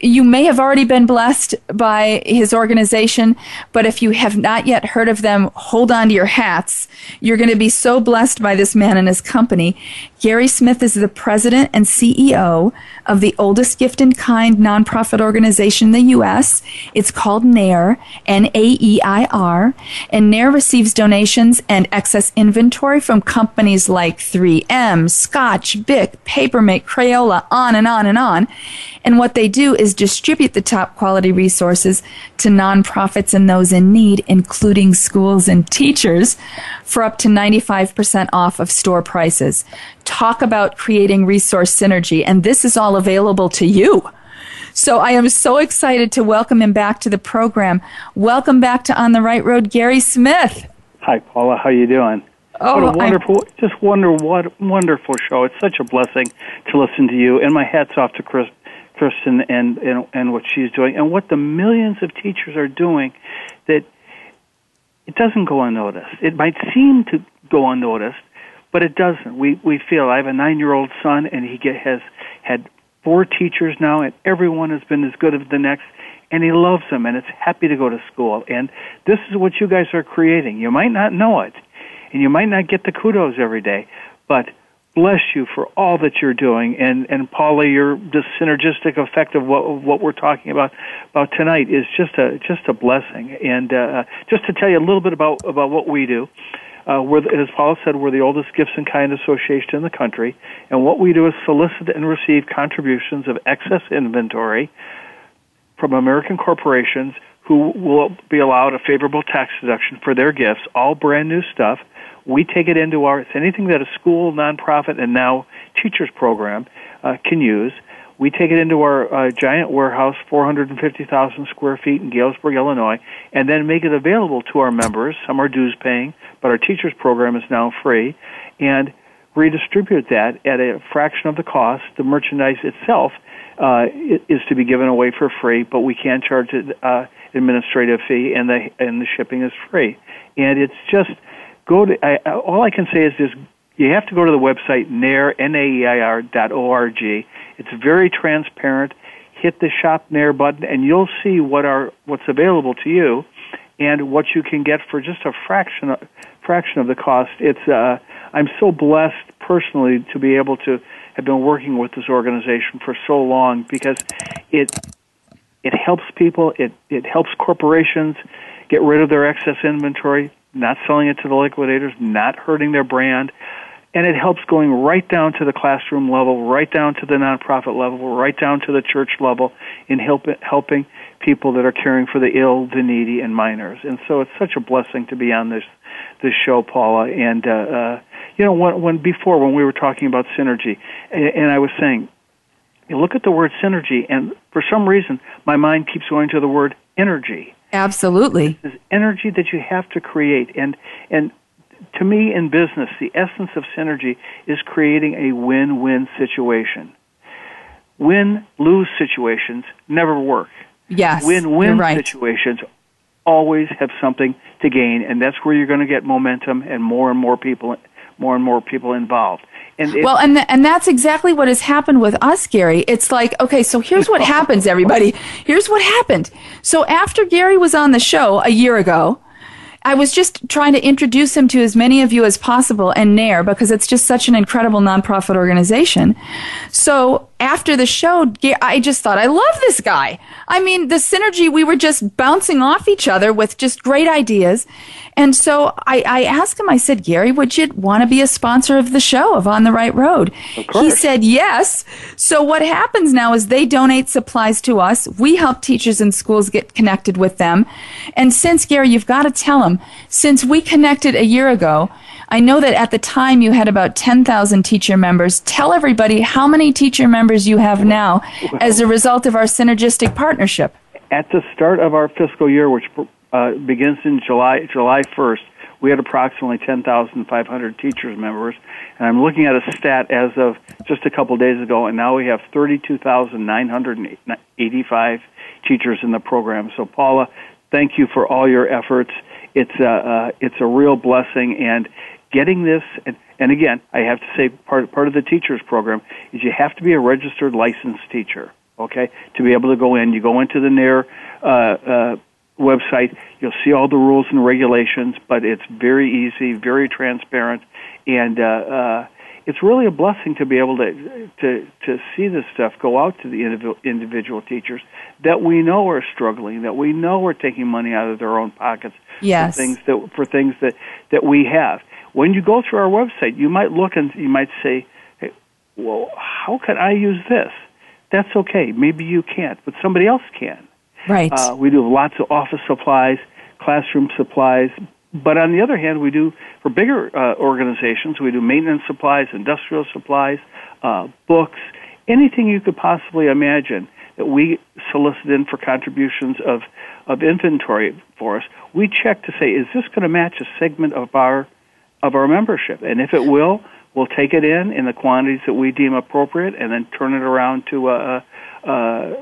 you may have already been blessed by his organization, but if you have not yet heard of them, hold on to your hats. You're going to be so blessed by this man and his company. Gary Smith is the president and CEO of the oldest gift in kind nonprofit organization in the U.S. It's called NAEIR, NAEIR, and NAEIR receives donations and excess inventory from companies like 3M, Scotch, Bic, Papermate, Crayola, on and on and on. And what they do is distribute the top quality resources to nonprofits and those in need, including schools and teachers, for up to 95% off of store prices. Talk about creating resource synergy. And this is all available to you. So I am so excited to welcome him back to the program. Welcome back to On the Right Road, Gary Smith. Hi, Paula. How you doing? Oh, what a wonderful, what wonderful show. It's such a blessing to listen to you. And my hat's off to Kristen and what she's doing and what the millions of teachers are doing, that it doesn't go unnoticed. It might seem to go unnoticed, but it doesn't. We feel. I have a 9-year-old son, and he has had 4 teachers now, and everyone has been as good as the next, and he loves them, and it's happy to go to school. And this is what you guys are creating. You might not know it, and you might not get the kudos every day, but bless you for all that you're doing. And Paula, your the synergistic effect of what we're talking about tonight is just a blessing. And just to tell you a little bit about what we do, as Paula said, we're the oldest Gifts and Kind Association in the country. And what we do is solicit and receive contributions of excess inventory from American corporations who will be allowed a favorable tax deduction for their gifts, all brand new stuff. We take it into our, it's anything that a school, nonprofit, and now teachers program can use. We take it into our giant warehouse, 450,000 square feet in Galesburg, Illinois, and then make it available to our members. Some are dues paying, but our teachers program is now free, and redistribute that at a fraction of the cost. The merchandise itself is to be given away for free, but we can charge an administrative fee, and the shipping is free. And it's just... all I can say is this: you have to go to the website NAEIR.org. It's very transparent. Hit the Shop NAEIR button, and you'll see what's available to you, and what you can get for just a fraction of the cost. It's I'm so blessed personally to be able to have been working with this organization for so long, because it helps people. It helps corporations get rid of their excess inventory, not selling it to the liquidators, not hurting their brand, and it helps going right down to the classroom level, right down to the nonprofit level, right down to the church level in helping people that are caring for the ill, the needy, and minors. And so it's such a blessing to be on this show, Paula. And when we were talking about synergy, and I was saying, you look at the word synergy, and for some reason my mind keeps going to the word energy. Absolutely. This is energy that you have to create. And to me, in business, the essence of synergy is creating a win-win situation. Win-lose situations never work. Yes, win-win situations always have something to gain, and that's where you're going to get momentum and more and more people involved. And that's exactly what has happened with us, Gary. It's like, okay, so here's what happens, everybody. Here's what happened. So after Gary was on the show a year ago, I was just trying to introduce him to as many of you as possible and NAEIR, because it's just such an incredible nonprofit organization. So after the show, I just thought, I love this guy. I mean, the synergy, we were just bouncing off each other with just great ideas. And so I asked him, I said, Gary, would you want to be a sponsor of the show of On the Right Road? Of course. He said yes. So what happens now is they donate supplies to us. We help teachers and schools get connected with them. And since, Gary, you've got to tell him, since we connected a year ago, I know that at the time you had about 10,000 teacher members. Tell everybody how many teacher members you have now as a result of our synergistic partnership. At the start of our fiscal year, which begins in July 1st, we had approximately 10,500 teachers members. And I'm looking at a stat as of just a couple days ago, and now we have 32,985 teachers in the program. So, Paula, thank you for all your efforts. It's a real blessing, and getting this, and again, I have to say part of the teachers program is you have to be a registered licensed teacher, okay, to be able to go in. You go into the NAEIR website, you'll see all the rules and regulations, but it's very easy, very transparent, and it's really a blessing to be able to see this stuff go out to the individual teachers that we know are struggling, that we know are taking money out of their own pockets. Yes. For things that we have. When you go through our website, you might look and you might say, hey, well, how can I use this? That's okay. Maybe you can't, but somebody else can. Right. We do lots of office supplies, classroom supplies. But on the other hand, we do, for bigger organizations, we do maintenance supplies, industrial supplies, books, anything you could possibly imagine that we solicit in for contributions of inventory for us. We check to say, is this going to match a segment of our membership? And if it will, we'll take it in the quantities that we deem appropriate, and then turn it around to the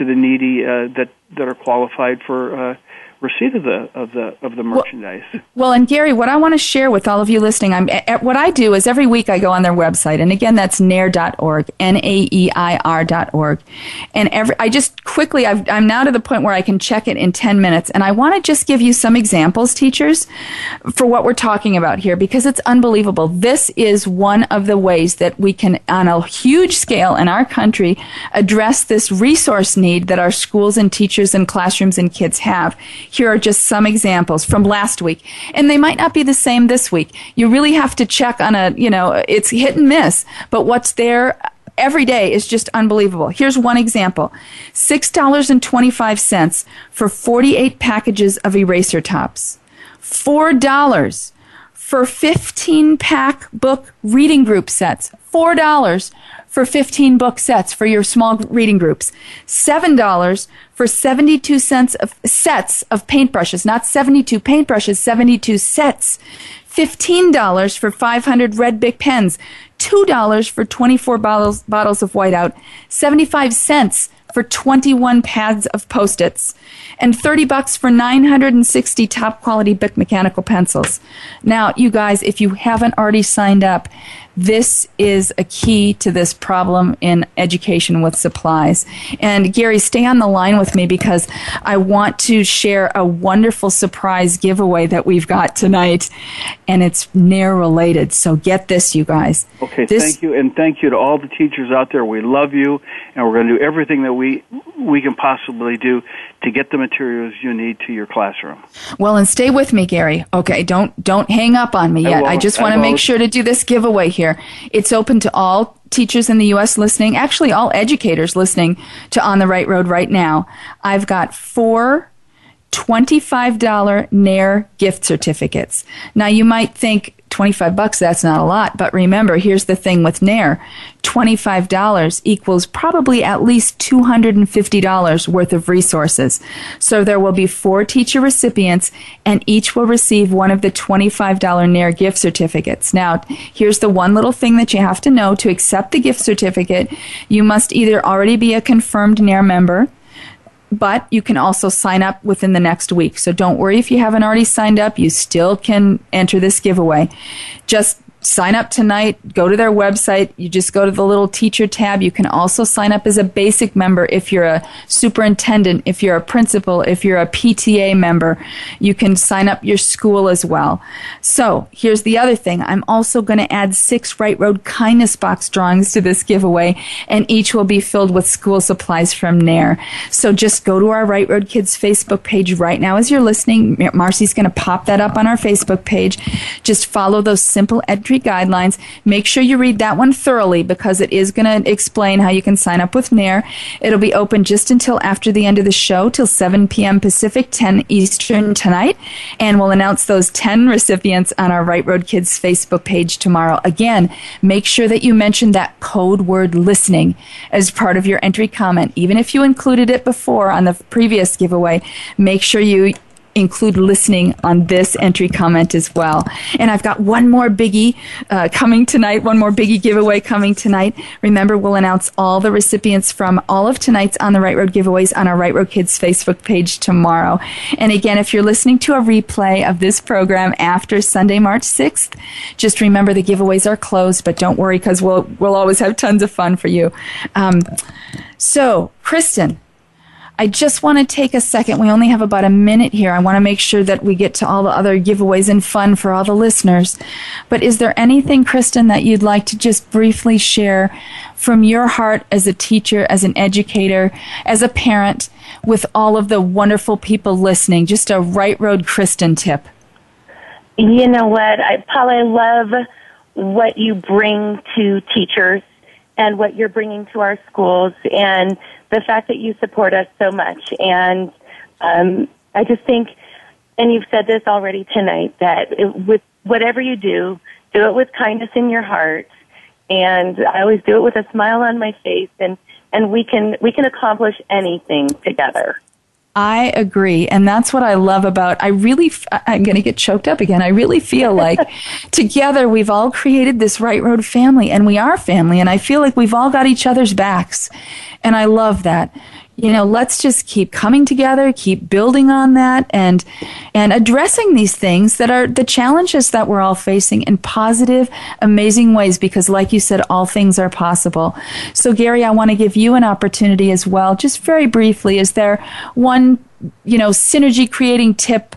needy that are qualified for receipt of the merchandise. Well, and Gary, what I want to share with all of you listening, what I do is every week I go on their website, and again, that's NAEIR.org, NAEIR.org, and I'm now to the point where I can check it in 10 minutes, and I want to just give you some examples, teachers, for what we're talking about here, because it's unbelievable. This is one of the ways that we can, on a huge scale in our country, address this resource need that our schools and teachers and classrooms and kids have. Here are just some examples from last week, and they might not be the same this week. You really have to check on it's hit and miss, but what's there every day is just unbelievable. Here's one example: $6.25 for 48 packages of eraser tops, $4 for 15-pack book reading group sets, $4 for 15 book sets for your small reading groups, $7 for 72 sets of paintbrushes, not 72 paintbrushes, 72 sets, $15 for 500 red Bic pens, $2 for 24 bottles of whiteout, 75 cents for 21 pads of Post-its, and $30 for 960 top-quality Bic mechanical pencils. Now, you guys, if you haven't already signed up, this is a key to this problem in education with supplies. And Gary, stay on the line with me because I want to share a wonderful surprise giveaway that we've got tonight, and it's NAEIR related. So get this, you guys. Okay, thank you, and thank you to all the teachers out there. We love you, and we're going to do everything that we can possibly do to get the materials you need to your classroom. Well, and stay with me, Gary. Okay, don't hang up on me yet. I just want to make sure to do this giveaway here. It's open to all teachers in the U.S. listening, actually all educators listening to On the Right Road right now. I've got 4 $25 NAEIR gift certificates. Now, you might think $25, that's not a lot, but remember, here's the thing with NAEIR. $25 equals probably at least $250 worth of resources. So there will be 4 teacher recipients, and each will receive one of the $25 NAEIR gift certificates. Now, here's the one little thing that you have to know. To accept the gift certificate, you must either already be a confirmed NAEIR member, but you can also sign up within the next week. So don't worry if you haven't already signed up. You still can enter this giveaway. Just sign up tonight. Go to their website. You just go to the little teacher tab. You can also sign up as a basic member if you're a superintendent, if you're a principal, if you're a PTA member. You can sign up your school as well. So here's the other thing. I'm also going to add 6 Right Road Kindness Box drawings to this giveaway, and each will be filled with school supplies from NAEIR. So just go to our Right Road Kids Facebook page right now as you're listening. Marcy's going to pop that up on our Facebook page. Just follow those simple entries guidelines. Make sure you read that one thoroughly because it is going to explain how you can sign up with NAEIR. It'll be open just until after the end of the show, till 7 p.m. Pacific, 10 Eastern tonight, and we'll announce those 10 recipients on our Right Road Kids Facebook page tomorrow. Again, make sure that you mention that code word listening as part of your entry comment. Even if you included it before on the previous giveaway, make sure you include listening on this entry comment as well. And I've got one more biggie coming tonight, one more biggie giveaway coming tonight. Remember, we'll announce all the recipients from all of tonight's On the Right Road giveaways on our Right Road Kids Facebook page tomorrow. And again, if you're listening to a replay of this program after Sunday, March 6th, just remember the giveaways are closed, but don't worry because we'll always have tons of fun for you. So, Kristen, I just want to take a second. We only have about a minute here. I want to make sure that we get to all the other giveaways and fun for all the listeners. But is there anything, Kristen, that you'd like to just briefly share from your heart as a teacher, as an educator, as a parent, with all of the wonderful people listening? Just a Right Road Kristen tip. You know what, Paula, I love what you bring to teachers and what you're bringing to our schools, and the fact that you support us so much. And I just think, and you've said this already tonight, that with whatever you do, do it with kindness in your heart. And I always do it with a smile on my face, and we can accomplish anything together. I agree, and that's what I love about, I'm going to get choked up again. I really feel like together we've all created this Right Road family, and we are family, and I feel like we've all got each other's backs, and I love that. you know, let's just keep coming together, keep building on that, and addressing these things that are the challenges that we're all facing in positive, amazing ways, because like you said, all things are possible. So Gary, I want to give you an opportunity as well, just very briefly. Is there one, you know, synergy creating tip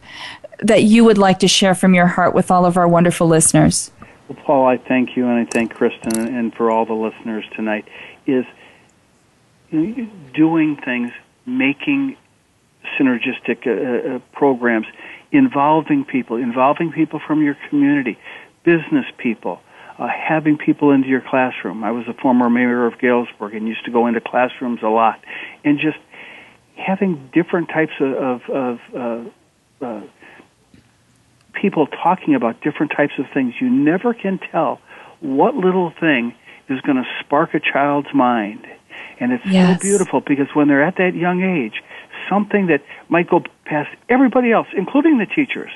that you would like to share from your heart with all of our wonderful listeners? Well, Paul, I thank you, and I thank Kristen, and for all the listeners tonight, is doing things, making synergistic programs, involving people from your community, business people, having people into your classroom. I was a former mayor of Galesburg and used to go into classrooms a lot, and just having different types of people talking about different types of things. You never can tell what little thing is going to spark a child's mind. And it's so beautiful, because when they're at that young age, something that might go past everybody else, including the teachers,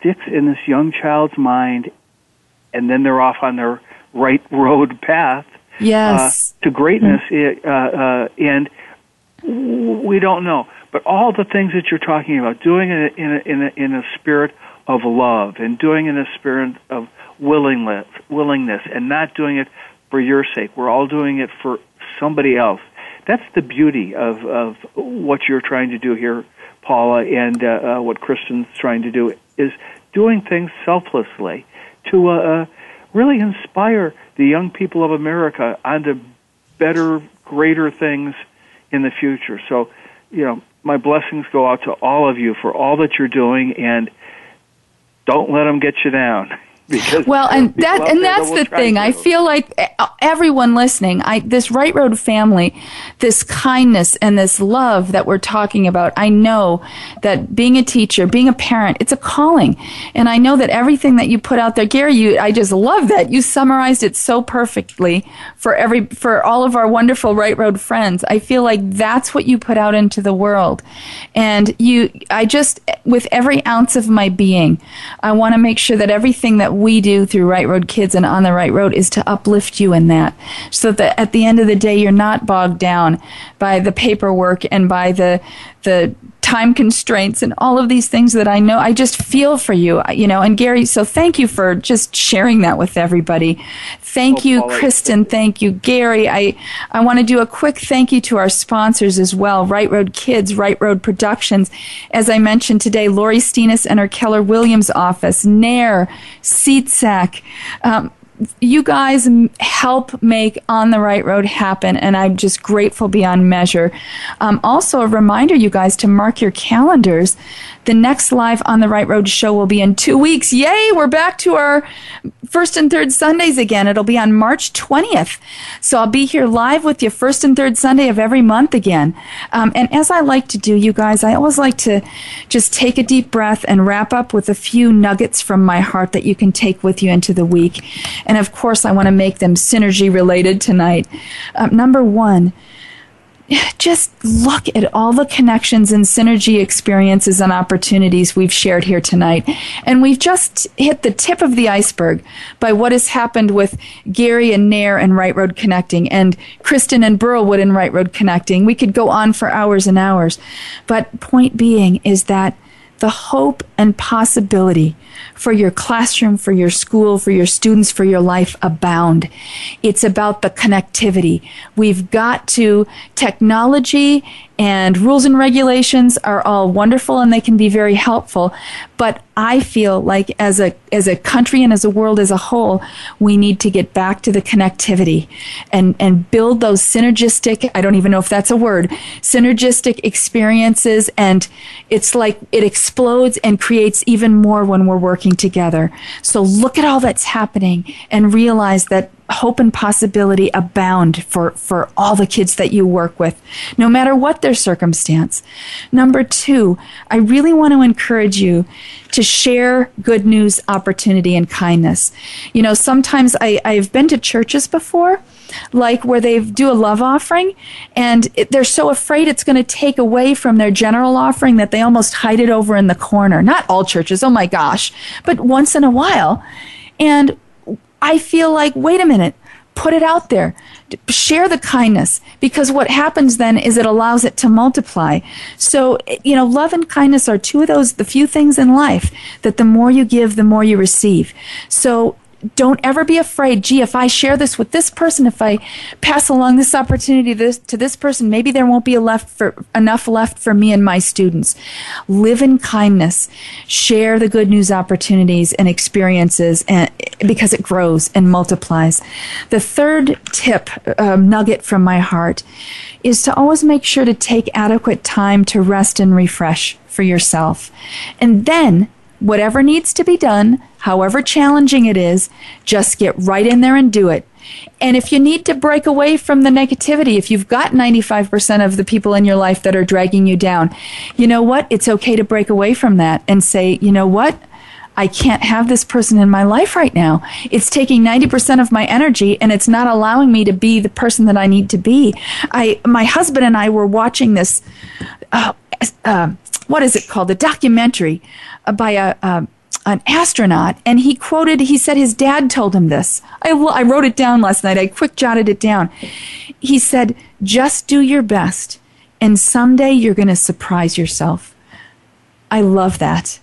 sticks in this young child's mind, and then they're off on their right road path to greatness. Mm-hmm. And we don't know. But all the things that you're talking about, doing it in a spirit of love, and doing it in a spirit of willingness, and not doing it for your sake. We're all doing it for somebody else. That's the beauty of what you're trying to do here, Paula, and what Kristen's trying to do, is doing things selflessly to really inspire the young people of America onto better, greater things in the future. So, you know, my blessings go out to all of you for all that you're doing, and don't let them get you down. Well, and that's the thing. I feel like everyone listening, this Right Road family, this kindness and this love that we're talking about, I know that being a teacher, being a parent, it's a calling. And I know that everything that you put out there, Gary, I just love that. You summarized it so perfectly for all of our wonderful Right Road friends. I feel like that's what you put out into the world. And with every ounce of my being, I want to make sure that everything that we do through Right Road Kids and On the Right Road is to uplift you in that, so that at the end of the day you're not bogged down by the paperwork and by the time constraints and all of these things that I know. I just feel for you, you know. And Gary, so thank you for just sharing that with everybody. Thank you, Kristen. Thank you, Gary. I want to do a quick thank you to our sponsors as well, Right Road Kids, Right Road Productions. As I mentioned today, Lori Stinus and her Keller Williams office, NAEIR, Seat Sack. You guys help make On the Right Road happen, and I'm just grateful beyond measure. Also, a reminder, you guys, to mark your calendars. The next live On the Right Road show will be in 2 weeks. Yay! We're back to our first and third Sundays again. It'll be on March 20th. So I'll be here live with you first and third Sunday of every month again. And as I like to do, you guys, I always like to just take a deep breath and wrap up with a few nuggets from my heart that you can take with you into the week. And, of course, I want to make them synergy-related tonight. Number one, just look at all the connections and synergy experiences and opportunities we've shared here tonight. And we've just hit the tip of the iceberg by what has happened with Gary and NAEIR and Right Road Connecting, and Kristen and Burlwood and Right Road Connecting. We could go on for hours and hours. But point being is that the hope and possibility for your classroom, for your school, for your students, for your life abound. It's about the connectivity. We've got to, technology and rules and regulations are all wonderful and they can be very helpful. But I feel like as a country and as a world as a whole, we need to get back to the connectivity and build those synergistic, I don't even know if that's a word, synergistic experiences. And it's like it explodes and creates even more when we're working together. So look at all that's happening and realize that hope and possibility abound for all the kids that you work with, no matter what their circumstance. Number two, I really want to encourage you to share good news, opportunity, and kindness. You know, sometimes I've been to churches before, like where they do a love offering, and they're so afraid it's going to take away from their general offering that they almost hide it over in the corner. Not all churches, oh my gosh, but once in a while. And I feel like, wait a minute, Put it out there. Share the kindness, because what happens then is it allows it to multiply. So, you know, love and kindness are two of those, the few things in life that the more you give, the more you receive. So don't ever be afraid, gee, if I share this with this person, if I pass along this opportunity to this person, maybe there won't be enough left for me and my students. Live in kindness. Share the good news opportunities and experiences, and because it grows and multiplies. The third tip, nugget from my heart, is to always make sure to take adequate time to rest and refresh for yourself. And then, whatever needs to be done, however challenging it is, just get right in there and do it. And if you need to break away from the negativity, if you've got 95% of the people in your life that are dragging you down, you know what? It's okay to break away from that and say, you know what? I can't have this person in my life right now. It's taking 90% of my energy, and it's not allowing me to be the person that I need to be. My husband and I were watching this, what is it called? A documentary by an astronaut, and he said his dad told him this. I wrote it down last night. I quick jotted it down. He said, just do your best, and someday you're going to surprise yourself. I love that.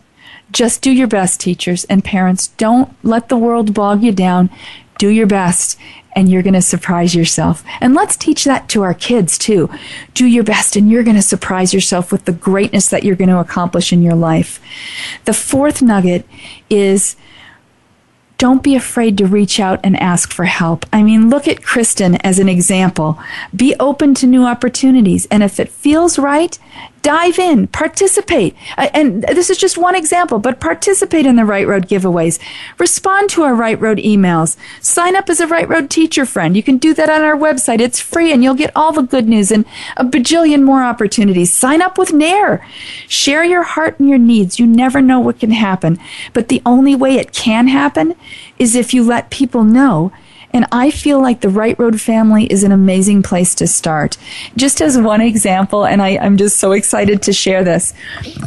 Just do your best, teachers and parents. Don't let the world bog you down. Do your best, and you're going to surprise yourself. And let's teach that to our kids, too. Do your best, and you're going to surprise yourself with the greatness that you're going to accomplish in your life. The fourth nugget is, don't be afraid to reach out and ask for help. I mean, look at Kristen as an example. Be open to new opportunities. And if it feels right, dive in, participate. And this is just one example, but participate in the Right Road giveaways. Respond to our Right Road emails. Sign up as a Right Road teacher friend. You can do that on our website. It's free, and you'll get all the good news and a bajillion more opportunities. Sign up with NAEIR. Share your heart and your needs. You never know what can happen. But the only way it can happen is if you let people know. And I feel like the Right Road family is an amazing place to start. Just as one example, and I'm just so excited to share this,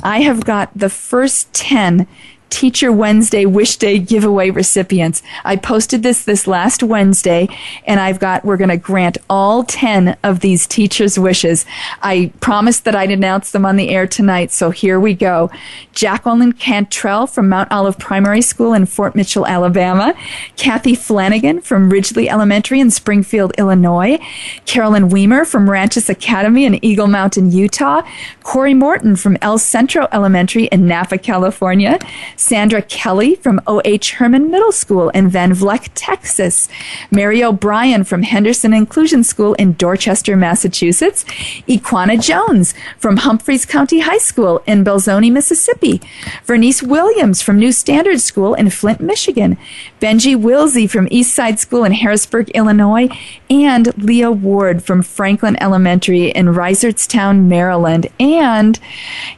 I have got the first 10 Teacher Wednesday Wish Day giveaway recipients. I posted this last Wednesday, and we're going to grant all 10 of these teachers' wishes. I promised that I'd announce them on the air tonight, so here we go. Jacqueline Cantrell from Mount Olive Primary School in Fort Mitchell, Alabama. Kathy Flanagan from Ridgely Elementary in Springfield, Illinois. Carolyn Weimer from Ranches Academy in Eagle Mountain, Utah. Corey Morton from El Centro Elementary in Napa, California. Sandra Kelly from O.H. Herman Middle School in Van Vleck, Texas. Mary O'Brien from Henderson Inclusion School in Dorchester, Massachusetts. Equana Jones from Humphreys County High School in Belzoni, Mississippi. Vernice Williams from New Standard School in Flint, Michigan. Benji Wilsey from Eastside School in Harrisburg, Illinois. And Leah Ward from Franklin Elementary in Reisertstown, Maryland. And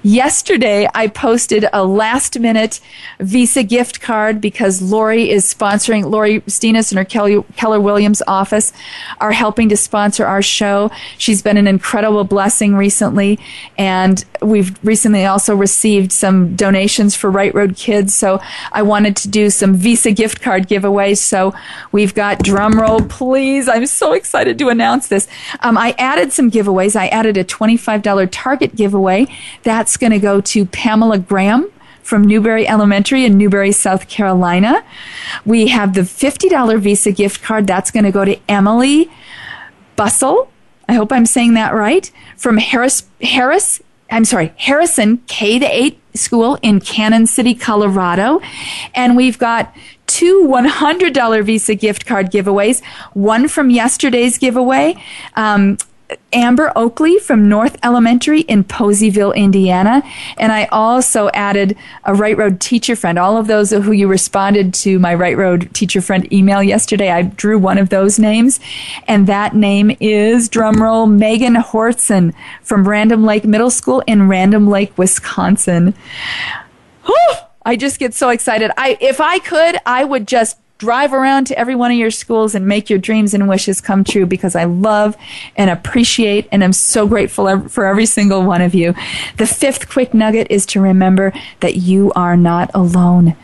yesterday I posted a last-minute Visa gift card because Lori Stinus and her Keller Williams office are helping to sponsor our show. She's been an incredible blessing recently, and we've recently also received some donations for Right Road Kids, so I wanted to do some Visa gift card giveaways. So we've got, drumroll please, I'm so excited to announce this. I added some giveaways. I added a $25 Target giveaway. That's going to go to Pamela Graham from Newberry Elementary in Newberry, South Carolina. We have the $50 Visa gift card. That's going to go to Emily Bussell, I hope I'm saying that right, from Harrison K-8 School in Cannon City, Colorado. And we've got two $100 Visa gift card giveaways, one from yesterday's giveaway, Amber Oakley from North Elementary in Poseyville, Indiana. And I also added a Right Road teacher friend. All of those who you responded to my Right Road teacher friend email yesterday, I drew one of those names. And that name is, drumroll, Megan Hortson from Random Lake Middle School in Random Lake, Wisconsin. Whew! I just get so excited. If I could, I would just drive around to every one of your schools and make your dreams and wishes come true, because I love and appreciate and I'm so grateful for every single one of you. The fifth quick nugget is to remember that you are not alone.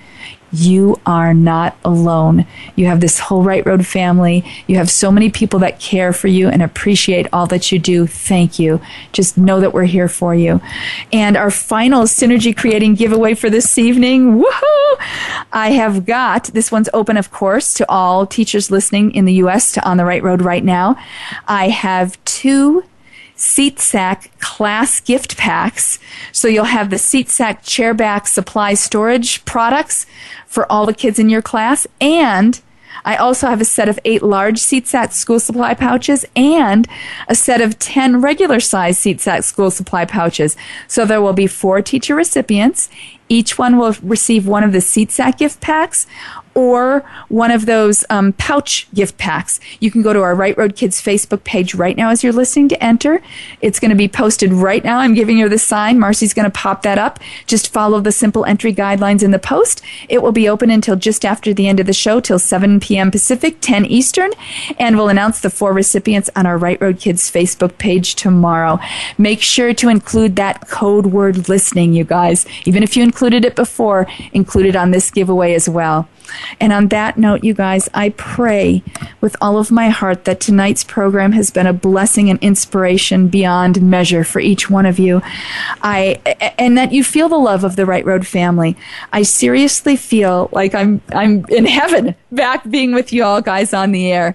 you are not alone. You have this whole Right Road family. You have so many people that care for you and appreciate all that you do. Thank you. Just know that we're here for you. And our final synergy creating giveaway for this evening, woohoo! I have got, this one's open, of course, to all teachers listening in the U.S. to On the Right Road right now. I have 2 Seat Sack class gift packs. So you'll have the Seat Sack chair back supply storage products for all the kids in your class. And I also have a set of 8 large Seat Sack school supply pouches and a set of 10 regular size Seat Sack school supply pouches. So there will be 4 teacher recipients. Each one will receive one of the Seat Sack gift packs or one of those pouch gift packs. You can go to our Right Road Kids Facebook page right now as you're listening to enter. It's going to be posted right now. I'm giving her the sign. Marcy's going to pop that up. Just follow the simple entry guidelines in the post. It will be open until just after the end of the show, till 7 p.m. Pacific, 10 Eastern, and we'll announce the 4 recipients on our Right Road Kids Facebook page tomorrow. Make sure to include that code word listening, you guys. Even if you included it before, include it on this giveaway as well. And on that note, you guys, I pray with all of my heart that tonight's program has been a blessing and inspiration beyond measure for each one of you. And that you feel the love of the Right Road family. I seriously feel like I'm in heaven back being with you all guys on the air.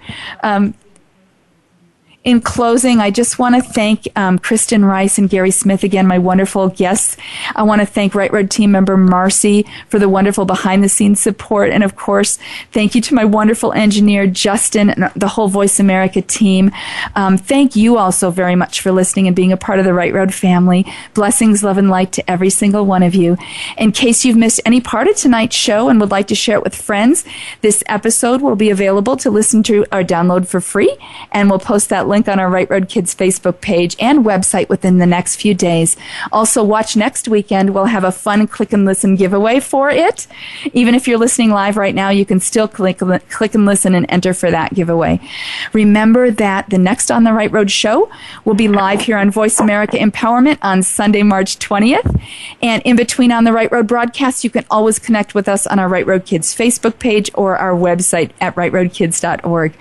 In closing, I just want to thank Kristen Rice and Gary Smith again, my wonderful guests. I want to thank Right Road team member Marcy for the wonderful behind-the-scenes support. And, of course, thank you to my wonderful engineer, Justin, and the whole Voice America team. Thank you also very much for listening and being a part of the Right Road family. Blessings, love, and light to every single one of you. In case you've missed any part of tonight's show and would like to share it with friends, this episode will be available to listen to or download for free, and we'll post that link on our Right Road Kids Facebook page and website within the next few days. Also, watch next weekend. We'll have a fun click and listen giveaway for it. Even if you're listening live right now, you can still click and listen and enter for that giveaway. Remember that the next On the Right Road show will be live here on Voice America Empowerment on Sunday, March 20th. And in between On the Right Road broadcasts, you can always connect with us on our Right Road Kids Facebook page or our website at rightroadkids.org.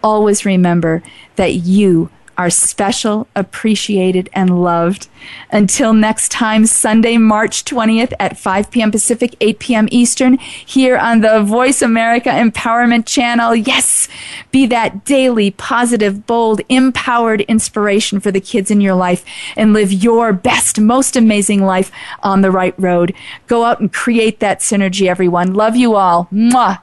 Always remember that you are special, appreciated, and loved. Until next time, Sunday, March 20th at 5 p.m. Pacific, 8 p.m. Eastern, here on the Voice America Empowerment Channel. Yes, be that daily, positive, bold, empowered inspiration for the kids in your life and live your best, most amazing life on the right road. Go out and create that synergy, everyone. Love you all. Mwah.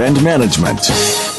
and management.